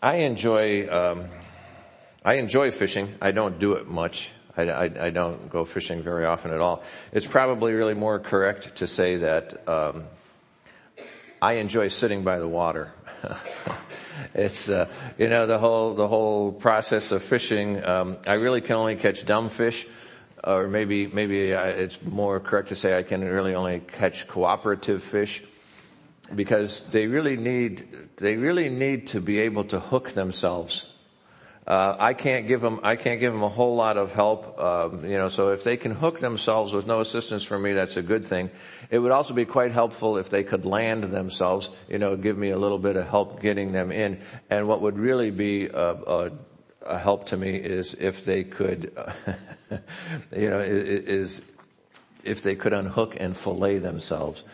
I enjoy fishing. I don't do it much. I don't go fishing very often at all. It's probably really more correct to say that I enjoy sitting by the water. It's the whole process of fishing. I really can only catch dumb fish, or maybe it's more correct to say I can really only catch cooperative fish, because they really need to be able to hook themselves. I can't give them a whole lot of help. So if they can hook themselves with no assistance from me, that's a good thing. It would also be quite helpful if they could land themselves, give me a little bit of help getting them in. And what would really be a help to me is if they could, is if they could unhook and fillet themselves.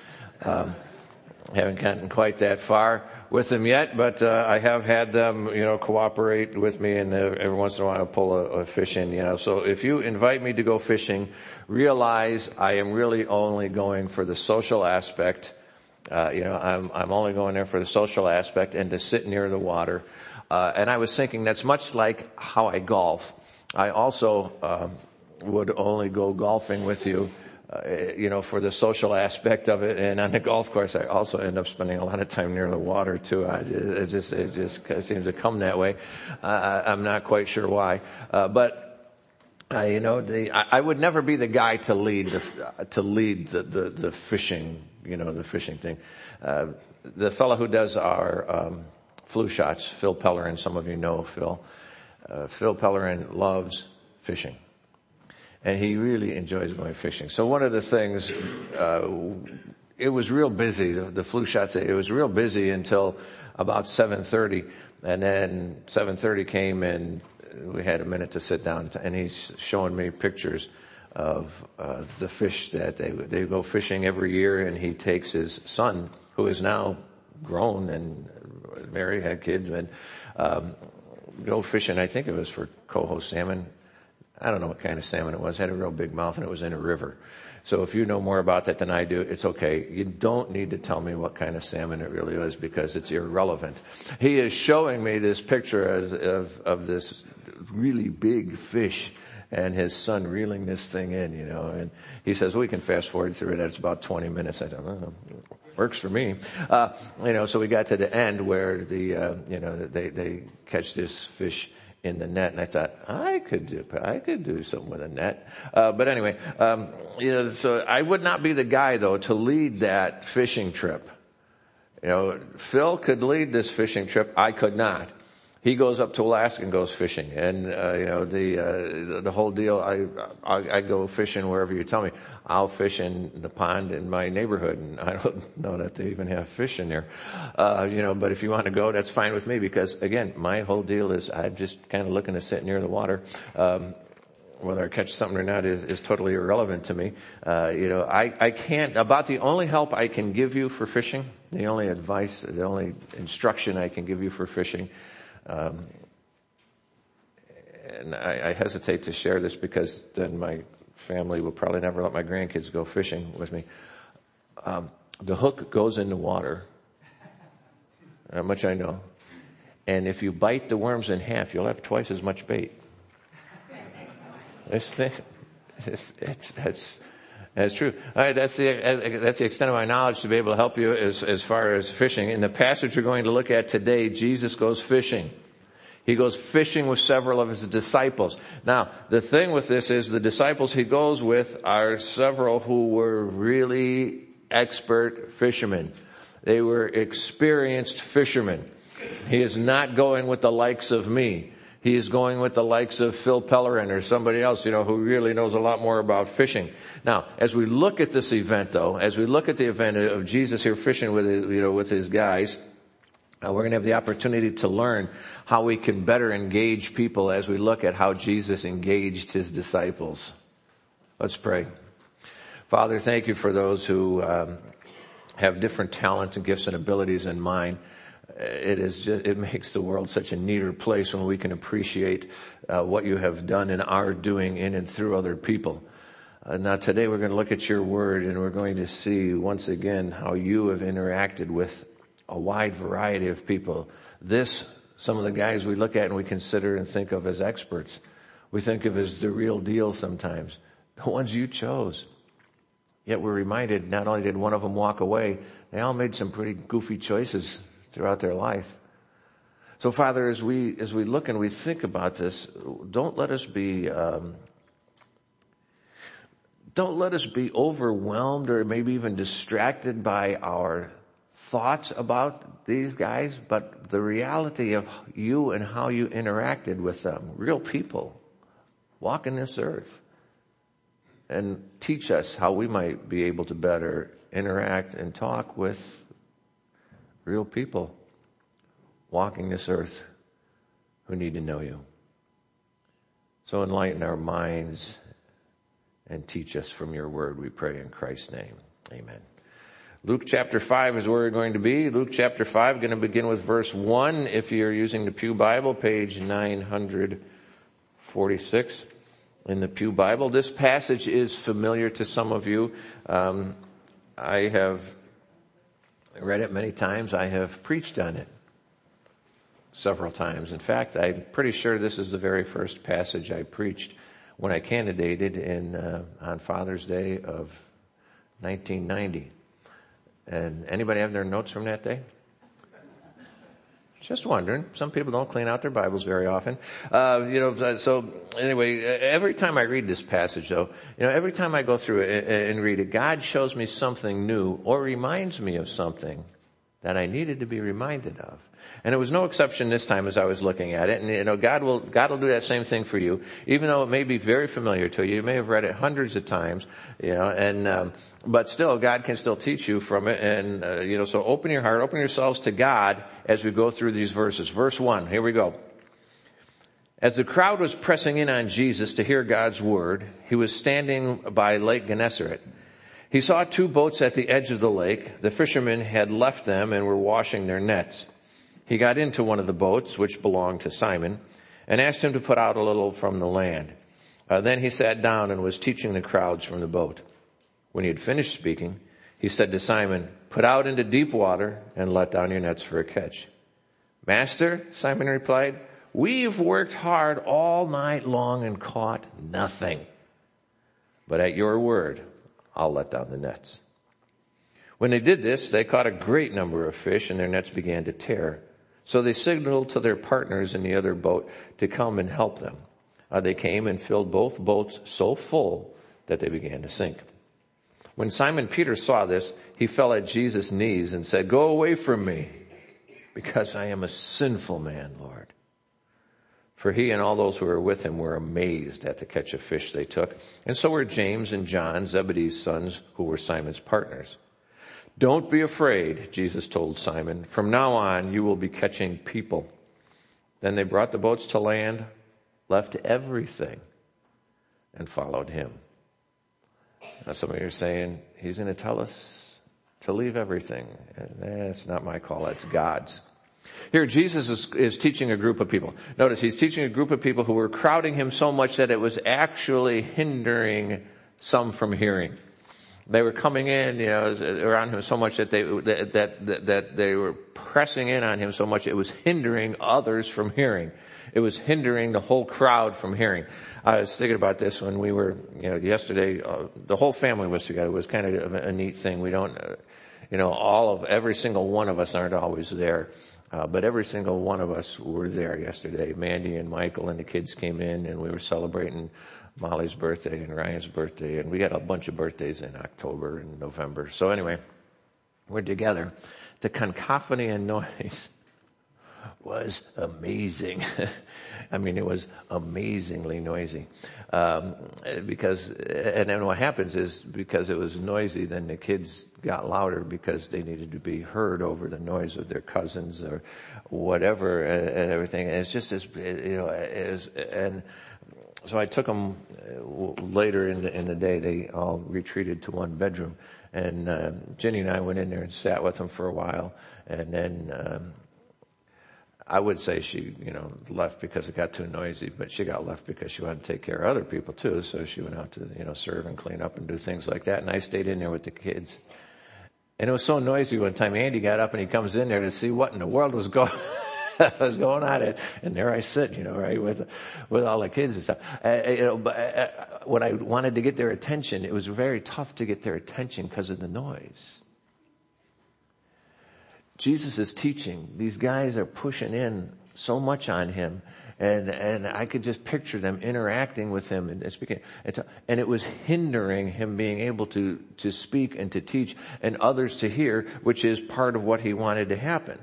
Haven't gotten quite that far with them yet, but I have had them, cooperate with me, and every once in a while I'll pull a fish in, So if you invite me to go fishing, realize I am really only going for the social aspect. I'm only going there for the social aspect and to sit near the water. And I was thinking that's much like how I golf. I also would only go golfing with you. For the social aspect of it, and on the golf course, I also end up spending a lot of time near the water too. It just seems to come that way. I'm not quite sure why, but I would never be the guy to lead the fishing, the fishing thing. The fellow who does our flu shots, Phil Pellerin, some of you know Phil. Phil Pellerin loves fishing. And he really enjoys going fishing. So one of the things, it was real busy, the flu shot thing, it was real busy until about 7:30. And then 7:30 came and we had a minute to sit down, and he's showing me pictures of, the fish that they go fishing every year, and he takes his son, who is now grown and married, had kids, and, go fishing. I think it was for coho salmon. I don't know what kind of salmon it was. It had a real big mouth, and it was in a river. So if you know more about that than I do, it's okay. You don't need to tell me what kind of salmon it really was, because it's irrelevant. He is showing me this picture of this really big fish and his son reeling this thing in, And he says, we can fast forward through it. That's about 20 minutes. I don't know. Works for me. So we got to the end where they catch this fish in the net, and I thought I could do something with a net. But anyway, so I would not be the guy though to lead that fishing trip. Phil could lead this fishing trip. I could not. He goes up to Alaska and goes fishing, and the whole deal. I go fishing wherever you tell me. I'll fish in the pond in my neighborhood, and I don't know that they even have fish in there. But if you want to go, that's fine with me, because again, my whole deal is I'm just kind of looking to sit near the water. Whether I catch something or not is totally irrelevant to me. I can't, about the only help I can give you for fishing, the only advice, the only instruction I can give you for fishing, and I hesitate to share this because then my family will probably never let my grandkids go fishing with me. The hook goes in the water, how much I know. And if you bite the worms in half, you'll have twice as much bait. That's true. All right, that's the extent of my knowledge to be able to help you as far as fishing. In the passage we're going to look at today, Jesus goes fishing. He goes fishing with several of his disciples. Now, the thing with this is the disciples he goes with are several who were really expert fishermen. They were experienced fishermen. He is not going with the likes of me. He is going with the likes of Phil Pellerin or somebody else, who really knows a lot more about fishing. Now, as we look at this event, though, as we look at the event of Jesus here fishing with his guys, we're going to have the opportunity to learn how we can better engage people as we look at how Jesus engaged his disciples. Let's pray. Father, thank you for those who have different talents and gifts and abilities in mind. It makes the world such a neater place when we can appreciate what you have done and are doing in and through other people. Now today we're going to look at your word, and we're going to see once again how you have interacted with a wide variety of people. This some of the guys we look at and we consider and think of as experts, we think of as the real deal sometimes, the ones you chose. Yet we're reminded, not only did one of them walk away, they all made some pretty goofy choices throughout their life. So, Father, as we look and we think about this, don't let us be overwhelmed or maybe even distracted by our thoughts about these guys, but the reality of you and how you interacted with them, real people walking this earth, and teach us how we might be able to better interact and talk with real people walking this earth who need to know you. So enlighten our minds and teach us from your word, we pray in Christ's name. Amen. Luke chapter 5 is where we're going to be. Luke chapter 5, going to begin with verse 1. If you're using the Pew Bible, page 946 in the Pew Bible. This passage is familiar to some of you. I have read it many times. I have preached on it several times. In fact, I'm pretty sure this is the very first passage I preached when I candidated on Father's Day of 1990. And anybody have their notes from that day? Just wondering. Some people don't clean out their Bibles very often. So anyway, every time I read this passage though, every time I go through it and read it, God shows me something new or reminds me of something that I needed to be reminded of. And it was no exception this time as I was looking at it. And God will do that same thing for you, even though it may be very familiar to you. You may have read it hundreds of times, but still God can still teach you from it. And, so open your heart, open yourselves to God as we go through these verses. Verse 1, here we go. As the crowd was pressing in on Jesus to hear God's word, he was standing by Lake Gennesaret. He saw two boats at the edge of the lake. The fishermen had left them and were washing their nets. He got into one of the boats, which belonged to Simon, and asked him to put out a little from the land. Then he sat down and was teaching the crowds from the boat. When he had finished speaking, he said to Simon, "Put out into deep water and let down your nets for a catch." "Master," Simon replied, "we've worked hard all night long and caught nothing. But at your word, I'll let down the nets." When they did this, they caught a great number of fish and their nets began to tear. So they signaled to their partners in the other boat to come and help them. They came and filled both boats so full that they began to sink. When Simon Peter saw this, he fell at Jesus' knees and said, "Go away from me, because I am a sinful man, Lord." For he and all those who were with him were amazed at the catch of fish they took, and so were James and John, Zebedee's sons, who were Simon's partners. "Don't be afraid," Jesus told Simon. "From now on, you will be catching people." Then they brought the boats to land, left everything, and followed him. Now some of you are saying, he's going to tell us to leave everything. That's not my call, that's God's. Here Jesus is teaching a group of people. Notice he's teaching a group of people who were crowding him so much that it was actually hindering some from hearing. They were coming in, around him so much that they were pressing in on him so much it was hindering others from hearing. It was hindering the whole crowd from hearing. I was thinking about this when we were, yesterday. The whole family was together. It was kind of a neat thing. We don't, every single one of us aren't always there, but every single one of us were there yesterday. Mandy and Michael and the kids came in, and we were celebrating Molly's birthday and Ryan's birthday, and we got a bunch of birthdays in October and November. So anyway, we're together. The cacophony and noise was amazing. I mean, it was amazingly noisy. Because what happens is, because it was noisy, then the kids got louder because they needed to be heard over the noise of their cousins or whatever and everything. And it's just this, so I took them later in the day. They all retreated to one bedroom, and Jenny and I went in there and sat with them for a while. And then I would say she, left because it got too noisy, but she got left because she wanted to take care of other people too. So she went out to serve and clean up and do things like that. And I stayed in there with the kids. And it was so noisy one time. Andy got up and he comes in there to see what in the world was going. I was going on it, and there I sit, right, with all the kids and stuff. When I wanted to get their attention, it was very tough to get their attention because of the noise. Jesus is teaching. These guys are pushing in so much on him, and I could just picture them interacting with him and speaking. And it was hindering him being able to speak and to teach and others to hear, which is part of what he wanted to happen.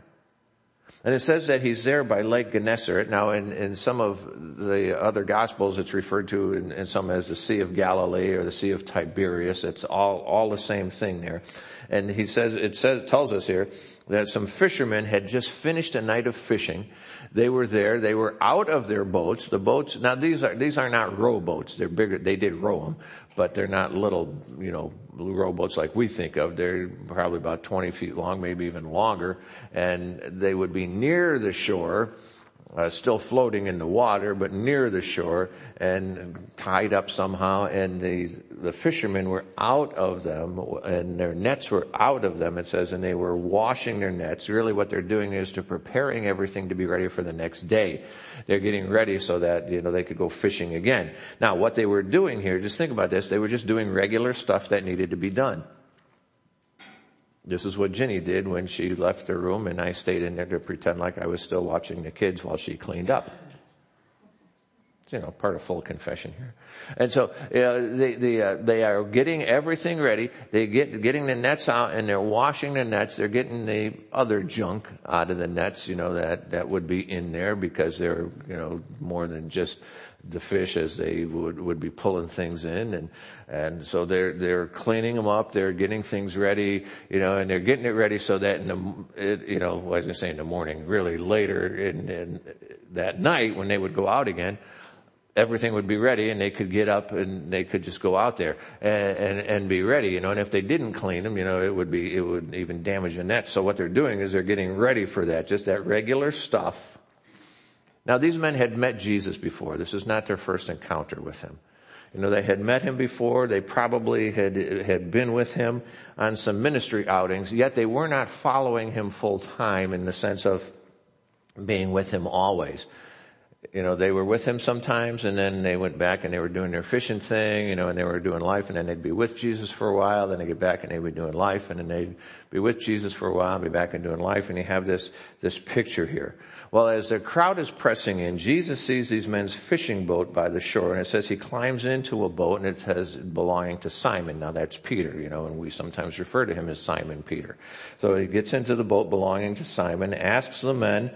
And it says that he's there by Lake Gennesaret. Now, in some of the other Gospels, it's referred to in some as the Sea of Galilee or the Sea of Tiberias. It's all the same thing there. And he says, it tells us here that some fishermen had just finished a night of fishing. They were there. They were out of their boats. The boats, now these are not rowboats. They're bigger. They did row them, but they're not little, rowboats like we think of. They're probably about 20 feet long, maybe even longer. And they would be near the shore, still floating in the water, but near the shore and tied up somehow. And the fishermen were out of them, and their nets were out of them, it says, and they were washing their nets. Really what they're doing is they're preparing everything to be ready for the next day. They're getting ready so that, they could go fishing again. Now, what they were doing here, just think about this, they were just doing regular stuff that needed to be done. This is what Jenny did when she left the room, and I stayed in there to pretend like I was still watching the kids while she cleaned up. It's, part of full confession here. And so, they are getting everything ready. They getting the nets out, and they're washing the nets. They're getting the other junk out of the nets, that would be in there because they're, more than just the fish as they would be pulling things in, and so they're cleaning them up, they're getting things ready, and they're getting it ready so that in the morning, really later in that night when they would go out again, everything would be ready and they could get up and they could just go out there and be ready, and if they didn't clean them, it would even damage the net. So what they're doing is they're getting ready for that, just that regular stuff. Now, these men had met Jesus before. This is not their first encounter with him. They had met him before. They probably had been with him on some ministry outings, yet they were not following him full time in the sense of being with him always. They were with him sometimes, and then they went back and they were doing their fishing thing, and they were doing life, and then they'd be with Jesus for a while, then they'd get back and they'd be doing life, and then they'd be with Jesus for a while, be back and doing life, and you have this picture here. Well, as the crowd is pressing in, Jesus sees these men's fishing boat by the shore, and it says he climbs into a boat, and it says belonging to Simon. Now that's Peter, and we sometimes refer to him as Simon Peter. So he gets into the boat belonging to Simon, asks the men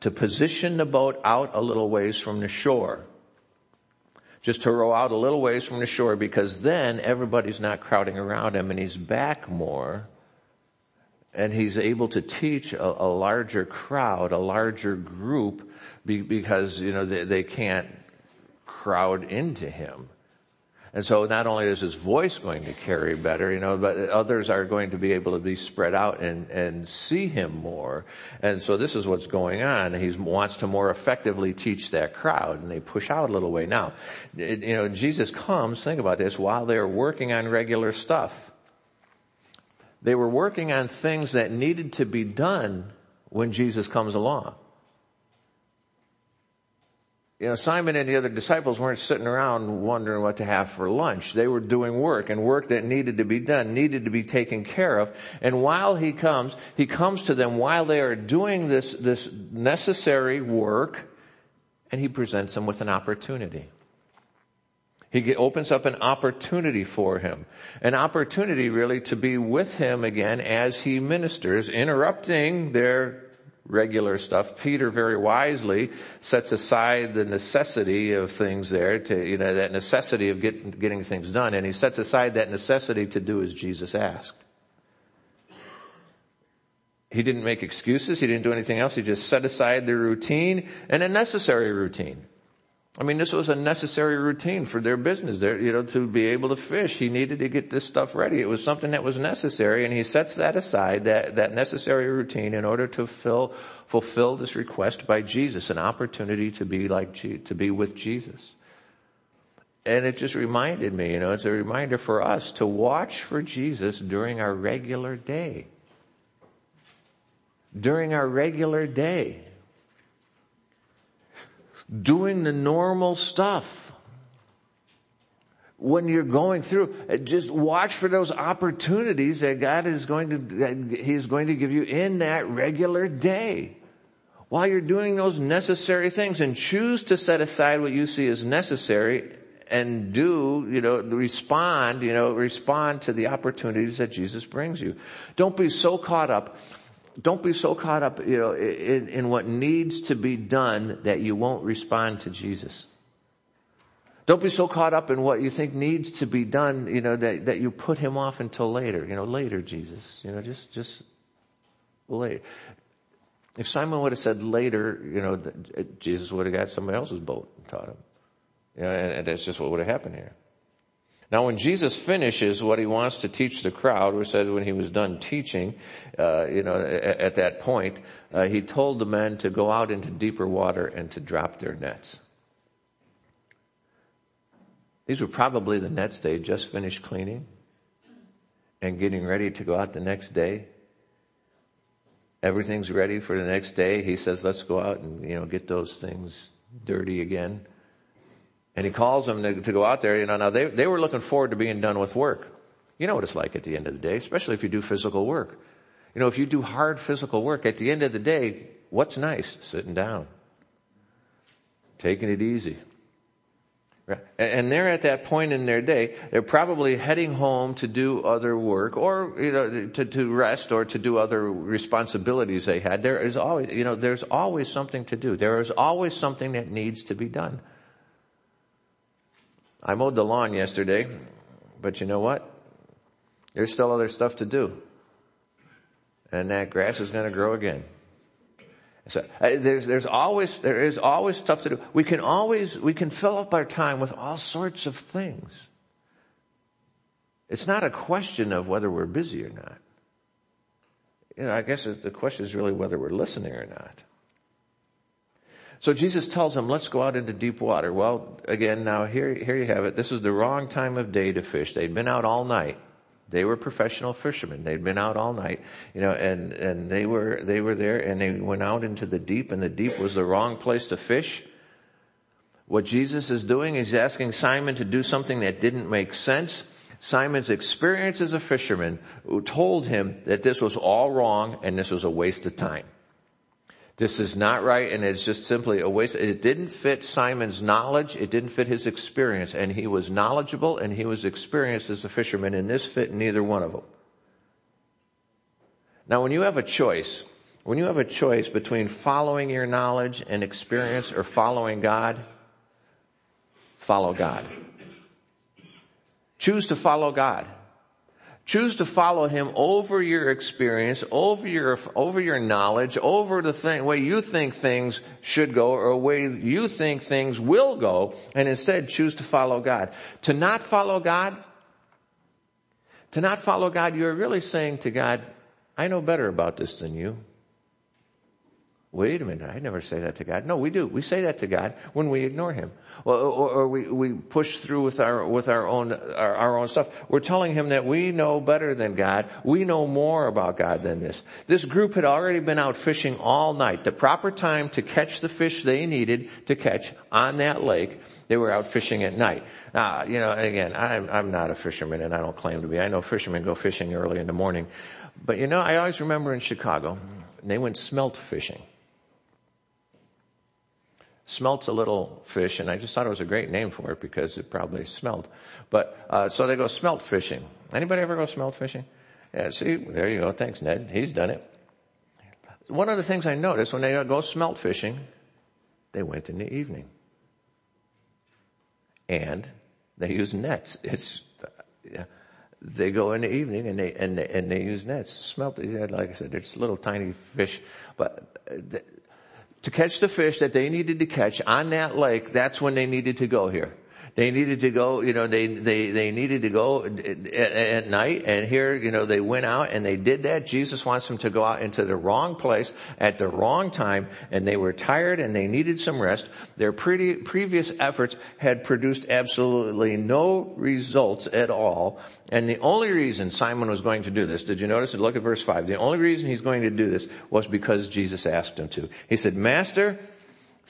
to position the boat out a little ways from the shore. Just to row out a little ways from the shore, because then everybody's not crowding around him and he's back more. And he's able to teach a larger crowd, a larger group, because, they can't crowd into him. And so not only is his voice going to carry better, but others are going to be able to be spread out and see him more. And so this is what's going on. He wants to more effectively teach that crowd, and they push out a little way. Now, Jesus comes, think about this, while they're working on regular stuff. They were working on things that needed to be done when Jesus comes along. Simon and the other disciples weren't sitting around wondering what to have for lunch. They were doing work, and work that needed to be done, needed to be taken care of. And while he comes to them while they are doing this necessary work, and he presents them with an opportunity. He opens up an opportunity for him, an opportunity really to be with him again as he ministers, interrupting their regular stuff. Peter very wisely sets aside the necessity of things there to, that necessity of getting things done. And he sets aside that necessity to do as Jesus asked. He didn't make excuses. He didn't do anything else. He just set aside the routine and a necessary routine. I mean, this was a necessary routine for their business there, to be able to fish. He needed to get this stuff ready. It was something that was necessary, and he sets that aside, that necessary routine, in order to fulfill this request by Jesus, an opportunity to be with Jesus. And it just reminded me, it's a reminder for us to watch for Jesus during our regular day. doing the normal stuff. When you're going through, just watch for those opportunities that God is going to give you in that regular day while you're doing those necessary things, and choose to set aside what you see as necessary and do, respond to the opportunities that Jesus brings you. Don't be so caught up, in what needs to be done that you won't respond to Jesus. Don't be so caught up in what you think needs to be done, that you put him off until later. Later, Jesus. Just later. If Simon would have said later, Jesus would have got somebody else's boat and taught him. And that's just what would have happened here. Now, when Jesus finishes what he wants to teach the crowd, which says when he was done teaching, at that point, he told the men to go out into deeper water and to drop their nets. These were probably the nets they had just finished cleaning and getting ready to go out the next day. Everything's ready for the next day. He says, let's go out and, get those things dirty again. And he calls them to go out there. Now they were looking forward to being done with work. You know what it's like at the end of the day, especially if you do physical work. If you do hard physical work, at the end of the day, what's nice? Sitting down. Taking it easy. And they're at that point in their day, they're probably heading home to do other work or, to rest or to do other responsibilities they had. There's always something to do. There is always something that needs to be done. I mowed the lawn yesterday, but you know what? There's still other stuff to do. And that grass is going to grow again. So there is always stuff to do. We can fill up our time with all sorts of things. It's not a question of whether we're busy or not. I guess the question is really whether we're listening or not. So Jesus tells them, let's go out into deep water. Well, again, now here you have it. This is the wrong time of day to fish. They'd been out all night. They were professional fishermen. They'd been out all night, and they were there, and they went out into the deep, and the deep was the wrong place to fish. What Jesus is doing is asking Simon to do something that didn't make sense. Simon's experience as a fisherman told him that this was all wrong and this was a waste of time. This is not right, and it's just simply a waste. It didn't fit Simon's knowledge. It didn't fit his experience. And he was knowledgeable, and he was experienced as a fisherman, and this fit neither one of them. Now, when you have a choice between following your knowledge and experience or following God, follow God. Choose to follow God. Choose to follow him over your experience, over your knowledge, over the way you think things should go or the way you think things will go, and instead choose to follow God. To not follow God, you're really saying to God, I know better about this than you. Wait a minute, I never say that to God. No, we do. We say that to God when we ignore him. Or we push through with our own stuff. We're telling him that we know better than God. We know more about God than this. This group had already been out fishing all night. The proper time to catch the fish they needed to catch on that lake, they were out fishing at night. Now, again, I'm not a fisherman, and I don't claim to be. I know fishermen go fishing early in the morning. But I always remember in Chicago, they went smelt fishing. Smelt's a little fish, and I just thought it was a great name for it because it probably smelt. But so they go smelt fishing. Anybody ever go smelt fishing? Yeah, see, there you go. Thanks, Ned. He's done it. One of the things I noticed when they go smelt fishing, they went in the evening, and they use nets. They go in the evening and they use nets. Smelt, like I said, they're just little tiny fish, but. To catch the fish that they needed to catch on that lake, that's when they needed to go here. They needed to go, they needed to go at night, and here, they went out and they did that. Jesus wants them to go out into the wrong place at the wrong time, and they were tired and they needed some rest. Their previous efforts had produced absolutely no results at all, and the only reason Simon was going to do this, did you notice it? Look at verse 5. The only reason he's going to do this was because Jesus asked him to. He said, Master,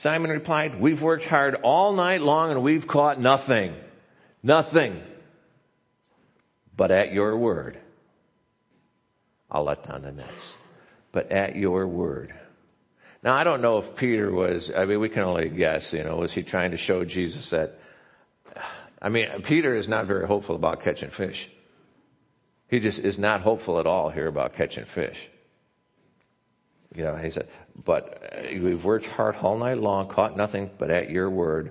Simon replied, "We've worked hard all night long and we've caught nothing. Nothing. But at your word, I'll let down the nets. But at your word." Now, I don't know if Peter was, we can only guess, was he trying to show Jesus that, Peter is not very hopeful about catching fish. He just is not hopeful at all here about catching fish. He said, but we've worked hard all night long, caught nothing, but at your word,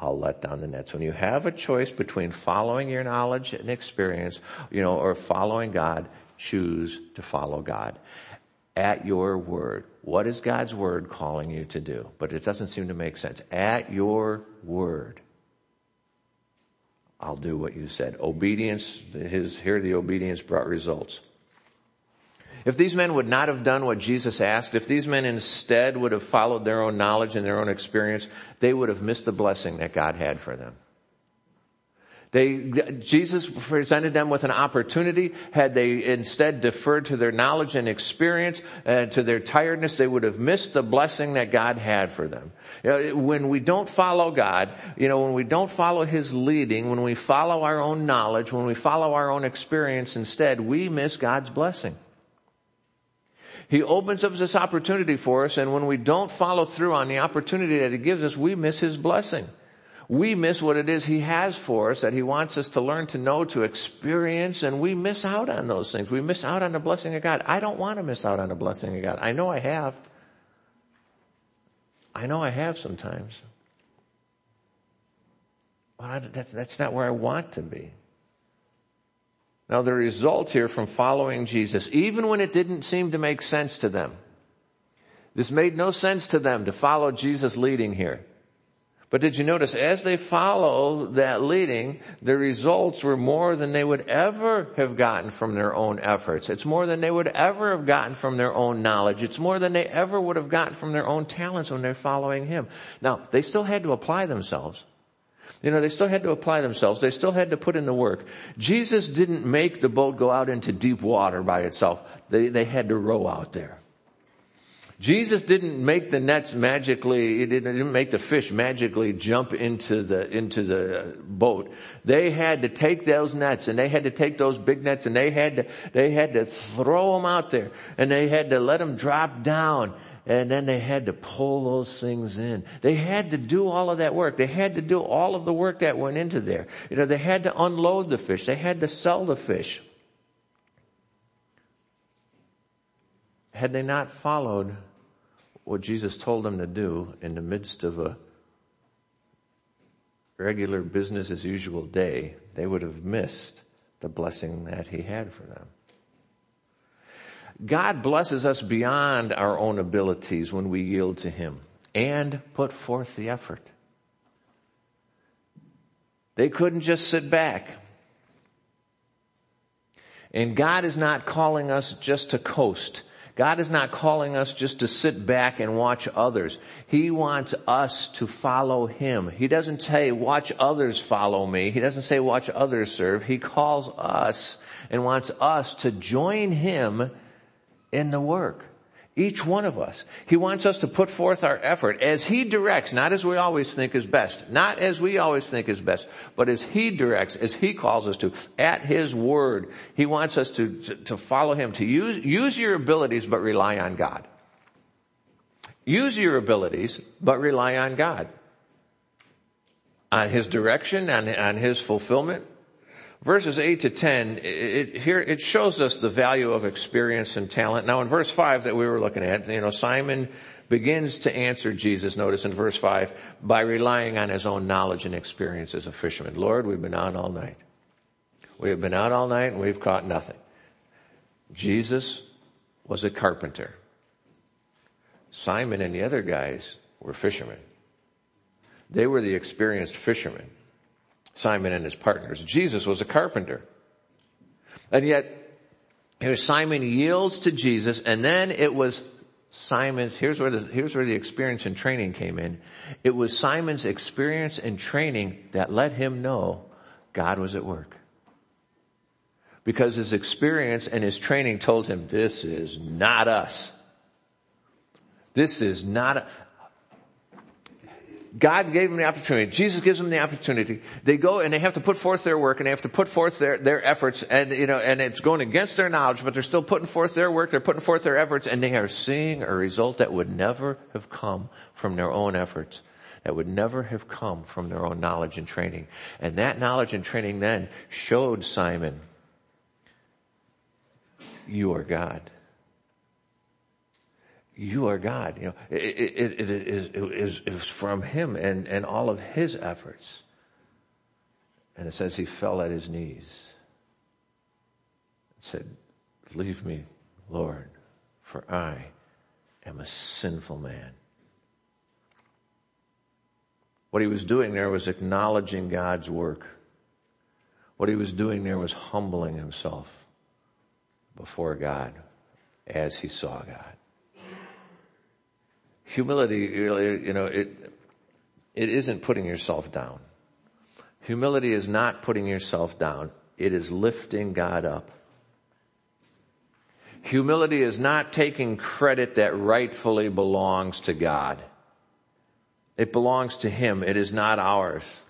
I'll let down the nets. When you have a choice between following your knowledge and experience, or following God, choose to follow God. At your word. What is God's word calling you to do? But it doesn't seem to make sense. At your word, I'll do what you said. Obedience, here the obedience brought results. If these men would not have done what Jesus asked, if these men instead would have followed their own knowledge and their own experience, they would have missed the blessing that God had for them. Jesus presented them with an opportunity. Had they instead deferred to their knowledge and experience, to their tiredness, they would have missed the blessing that God had for them. When we don't follow God, when we don't follow His leading, when we follow our own knowledge, when we follow our own experience instead, we miss God's blessing. He opens up this opportunity for us, and when we don't follow through on the opportunity that He gives us, we miss His blessing. We miss what it is He has for us that He wants us to learn, to know, to experience, and we miss out on those things. We miss out on the blessing of God. I don't want to miss out on the blessing of God. I know I have. Sometimes. But that's not where I want to be. Now the result here from following Jesus, even when it didn't seem to make sense to them. This made no sense to them to follow Jesus' leading here. But did you notice, as they follow that leading, the results were more than they would ever have gotten from their own efforts. It's more than they would ever have gotten from their own knowledge. It's more than they ever would have gotten from their own talents when they're following Him. Now, they still had to apply themselves. They still had to apply themselves. They still had to put in the work. Jesus didn't make the boat go out into deep water by itself. They had to row out there. Jesus didn't make the nets magically, he didn't make the fish magically jump into the boat. They had to take those nets, and they had to take those big nets, and they had to throw them out there, and they had to let them drop down, and then they had to pull those things in. They had to do all of that work. They had to do all of the work that went into there. They had to unload the fish. They had to sell the fish. Had they not followed what Jesus told them to do in the midst of a regular business as usual day, they would have missed the blessing that He had for them. God blesses us beyond our own abilities when we yield to Him and put forth the effort. They couldn't just sit back. And God is not calling us just to coast. God is not calling us just to sit back and watch others. He wants us to follow Him. He doesn't say, watch others follow me. He doesn't say, watch others serve. He calls us and wants us to join Him in the work. Each one of us. He wants us to put forth our effort as He directs, not as we always think is best. Not as we always think is best, but as He directs, as He calls us to, at His word. He wants us to follow Him, to use your abilities, but rely on God. Use your abilities, but rely on God. On His direction, on His fulfillment. Verses 8 to 10, it shows us the value of experience and talent. Now in verse 5 that we were looking at, Simon begins to answer Jesus, notice in verse 5, by relying on his own knowledge and experience as a fisherman. Lord, we've been out all night. We have been out all night and we've caught nothing. Jesus was a carpenter. Simon and the other guys were fishermen. They were the experienced fishermen. Simon and his partners. Jesus was a carpenter. And yet, Simon yields to Jesus, and then it was Simon's, here's where the experience and training came in. It was Simon's experience and training that let him know God was at work. Because his experience and his training told him, this is not us. This is not, God gave them the opportunity. Jesus gives them the opportunity. They go and they have to put forth their work and they have to put forth their efforts, and you know, and it's going against their knowledge, but they're still putting forth their work, they're putting forth their efforts, and they are seeing a result that would never have come from their own efforts, that would never have come from their own knowledge and training. And that knowledge and training then showed Simon, you are God. You are God. You know, it is from him and all of his efforts. And it says he fell at his knees and said, leave me, Lord, for I am a sinful man. What he was doing there was acknowledging God's work. What he was doing there was humbling himself before God as he saw God. Humility, you know, it isn't putting yourself down. Humility is not putting yourself down. It is lifting God up. Humility is not taking credit that rightfully belongs to God. It belongs to him. It is not ours.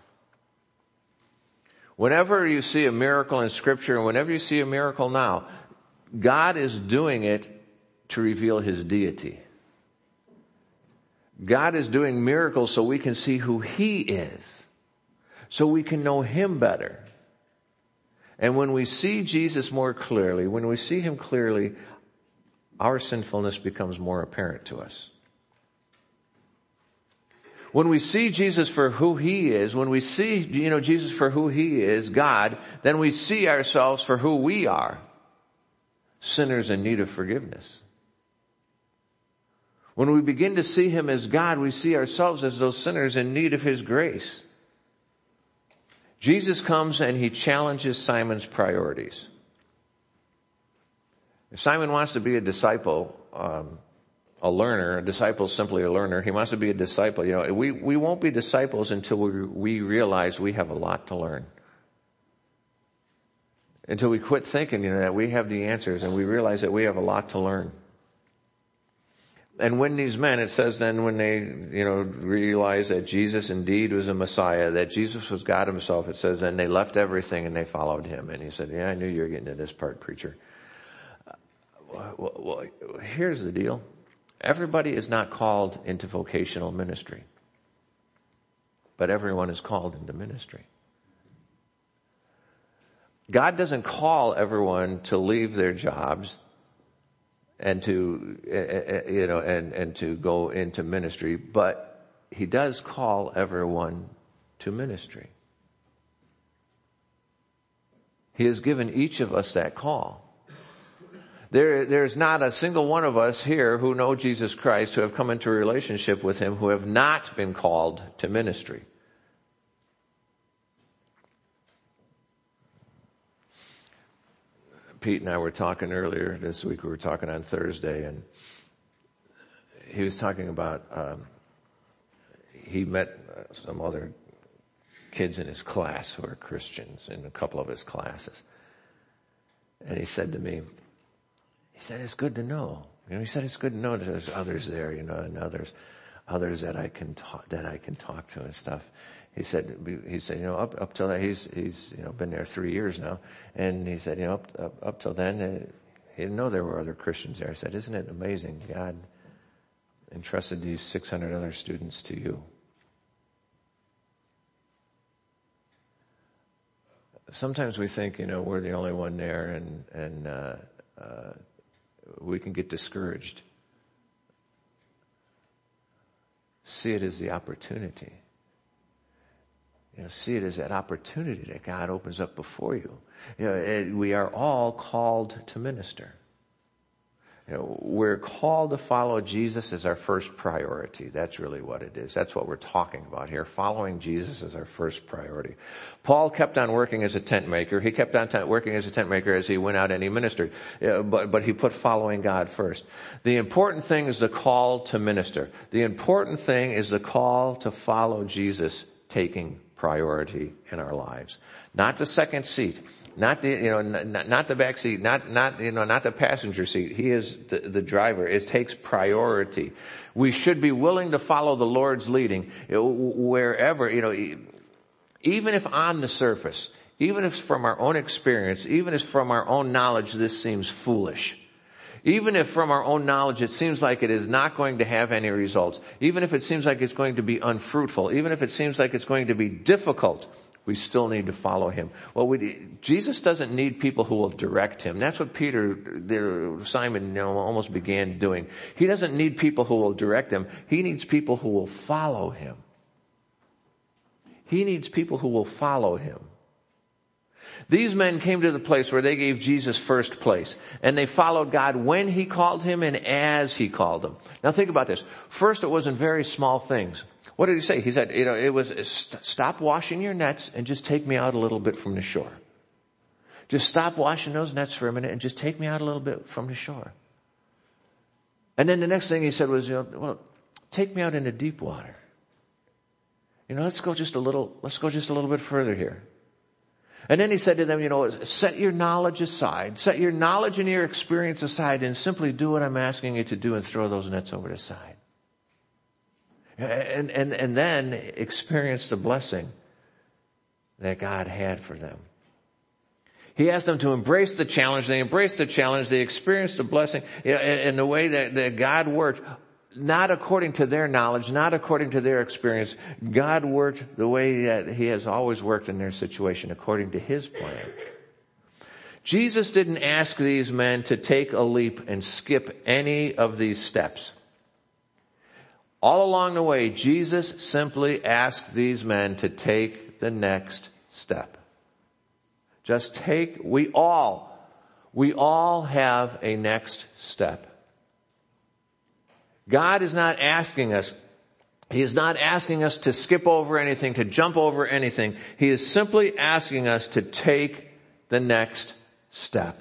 Whenever you see a miracle in Scripture, and whenever you see a miracle now, God is doing it to reveal his deity. God is doing miracles so we can see who he is, so we can know him better. And when we see Jesus more clearly, when we see him clearly, our sinfulness becomes more apparent to us. When we see Jesus for who he is, when we see, you know, Jesus for who he is, God, then we see ourselves for who we are, sinners in need of forgiveness. When we begin to see him as God, we see ourselves as those sinners in need of his grace. Jesus comes and he challenges Simon's priorities. If Simon wants to be a disciple, a learner, a disciple is simply a learner. He wants to be a disciple. You know, we won't be disciples until we realize we have a lot to learn. Until we quit thinking, you know, that we have the answers and we realize that we have a lot to learn. And when these men, it says then when they, you know, realized that Jesus indeed was a Messiah, that Jesus was God himself, it says then they left everything and they followed him. And he said, yeah, I knew you were getting to this part, preacher. Well, here's the deal. Everybody is not called into vocational ministry, but everyone is called into ministry. God doesn't call everyone to leave their jobs and to, you know, and to go into ministry, but he does call everyone to ministry. He has given each of us that call. There's not a single one of us here who know Jesus Christ, who have come into a relationship with him, who have not been called to ministry. Pete and I were talking earlier this week. We were talking on Thursday, and he was talking about he met some other kids in his class who are Christians in a couple of his classes. And he said to me, he said, it's good to know. You know, he said, it's good to know that there's others there, you know, and others that I can talk to and stuff. He said, you know, up till that, he's, you know, been there 3 years now. And he said, you know, up till then, he didn't know there were other Christians there. I said, isn't it amazing? God entrusted these 600 other students to you. Sometimes we think, you know, we're the only one there and we can get discouraged. See it as the opportunity. You know, see it as that opportunity that God opens up before you. You know, we are all called to minister. You know, we're called to follow Jesus as our first priority. That's really what it is. That's what we're talking about here. Following Jesus as our first priority. Paul kept on working as a tent maker. He kept on working as a tent maker as he went out and he ministered. But he put following God first. The important thing is the call to minister. The important thing is the call to follow Jesus, taking priority in our lives. Not the second seat, not the, not the back seat, not the passenger seat. He is the driver. It takes priority. We should be willing to follow the Lord's leading wherever, even if on the surface, even if from our own experience, even if from our own knowledge, this seems foolish. Even if from our own knowledge it seems like it is not going to have any results, even if it seems like it's going to be unfruitful, even if it seems like it's going to be difficult, we still need to follow him. Well, Jesus doesn't need people who will direct him. That's what Simon, almost began doing. He doesn't need people who will direct him. He needs people who will follow him. He needs people who will follow him. These men came to the place where they gave Jesus first place, and they followed God when he called him and as he called them. Now think about this. First, it wasn't very small things. What did he say? He said, it was stop washing your nets and just take me out a little bit from the shore. Just stop washing those nets for a minute and just take me out a little bit from the shore. And then the next thing he said was, take me out into deep water. Let's go just a little bit further here. And then he said to them, set your knowledge aside. Set your knowledge and your experience aside and simply do what I'm asking you to do and throw those nets over the side. And then experience the blessing that God had for them. He asked them to embrace the challenge. They embraced the challenge. They experienced the blessing in the way that God worked. Not according to their knowledge, not according to their experience. God worked the way that he has always worked in their situation, according to his plan. Jesus didn't ask these men to take a leap and skip any of these steps. All along the way, Jesus simply asked these men to take the next step. We all have a next step. God is not asking us, he is not asking us to skip over anything, to jump over anything. He is simply asking us to take the next step.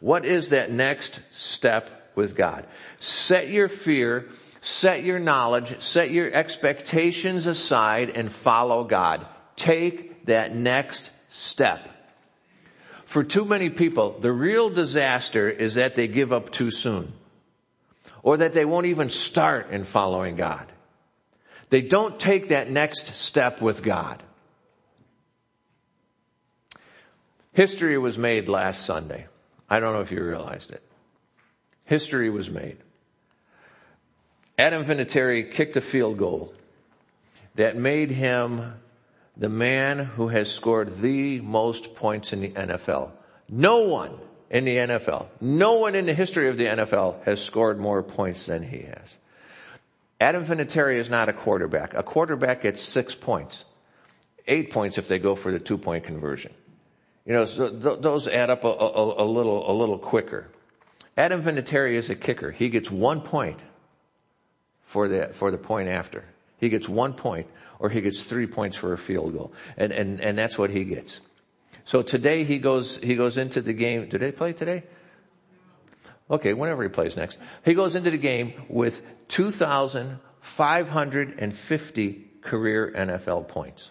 What is that next step with God? Set your fear, set your knowledge, set your expectations aside and follow God. Take that next step. For too many people, the real disaster is that they give up too soon. Or that they won't even start in following God. They don't take that next step with God. History was made last Sunday. I don't know if you realized it. History was made. Adam Vinatieri kicked a field goal that made him the man who has scored the most points in the NFL. No one in the history of the NFL has scored more points than he has. Adam Vinatieri is not a quarterback. A quarterback gets 6 points, 8 points if they go for the 2-point conversion. So those add up a little quicker. Adam Vinatieri is a kicker. He gets 1 point for the point after. He gets 1 point, or he gets 3 points for a field goal. And that's what he gets. So today he goes into the game. Did they play today? Okay, whenever he plays next. He goes into the game with 2,550 career NFL points.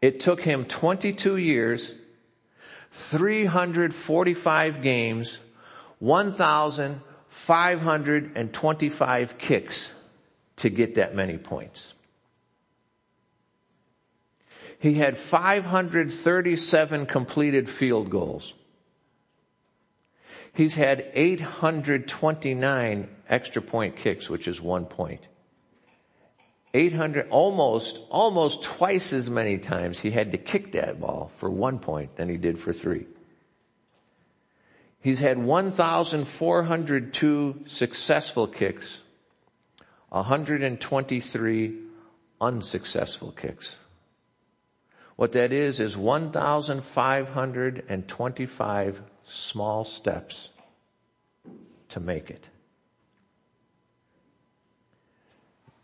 It took him 22 years, 345 games, 1,525 kicks to get that many points. He had 537 completed field goals. He's had 829 extra point kicks, which is 1 point. 800, almost twice as many times he had to kick that ball for 1 point than he did for 3. He's had 1,402 successful kicks, 123 unsuccessful kicks. What that is 1,525 small steps to make it.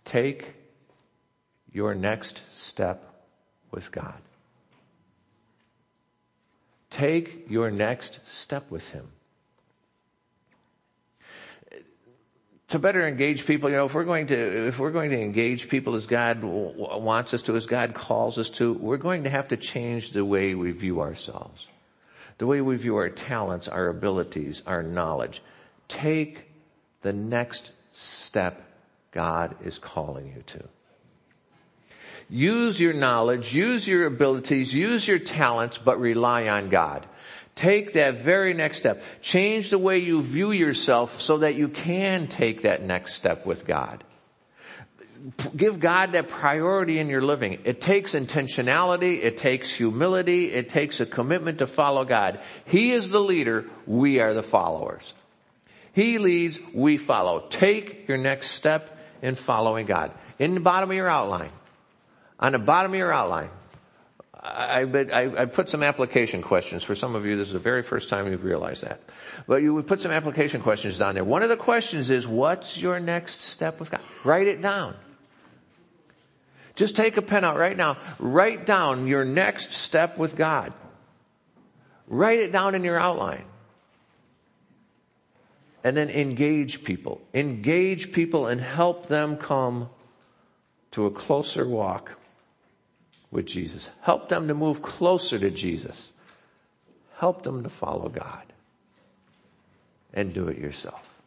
Take your next step with God. Take your next step with him. to better engage people, you know, if we're going to engage people as God wants us to, as God calls us to, we're going to have to change the way we view ourselves, the way we view our talents, our abilities, our knowledge. Take the next step God is calling you to. Use your knowledge, use your abilities, use your talents, but rely on God. Take that very next step. Change the way you view yourself so that you can take that next step with God. Give God that priority in your living. It takes intentionality. It takes humility. It takes a commitment to follow God. He is the leader. We are the followers. He leads. We follow. Take your next step in following God. In the bottom of your outline. On the bottom of your outline, I put some application questions. For some of you, this is the very first time you've realized that. But you would put some application questions down there. One of the questions is, what's your next step with God? Write it down. Just take a pen out right now. Write down your next step with God. Write it down in your outline. And then engage people. Engage people and help them come to a closer walk with Jesus. Help them to move closer to Jesus. Help them to follow God. And do it yourself.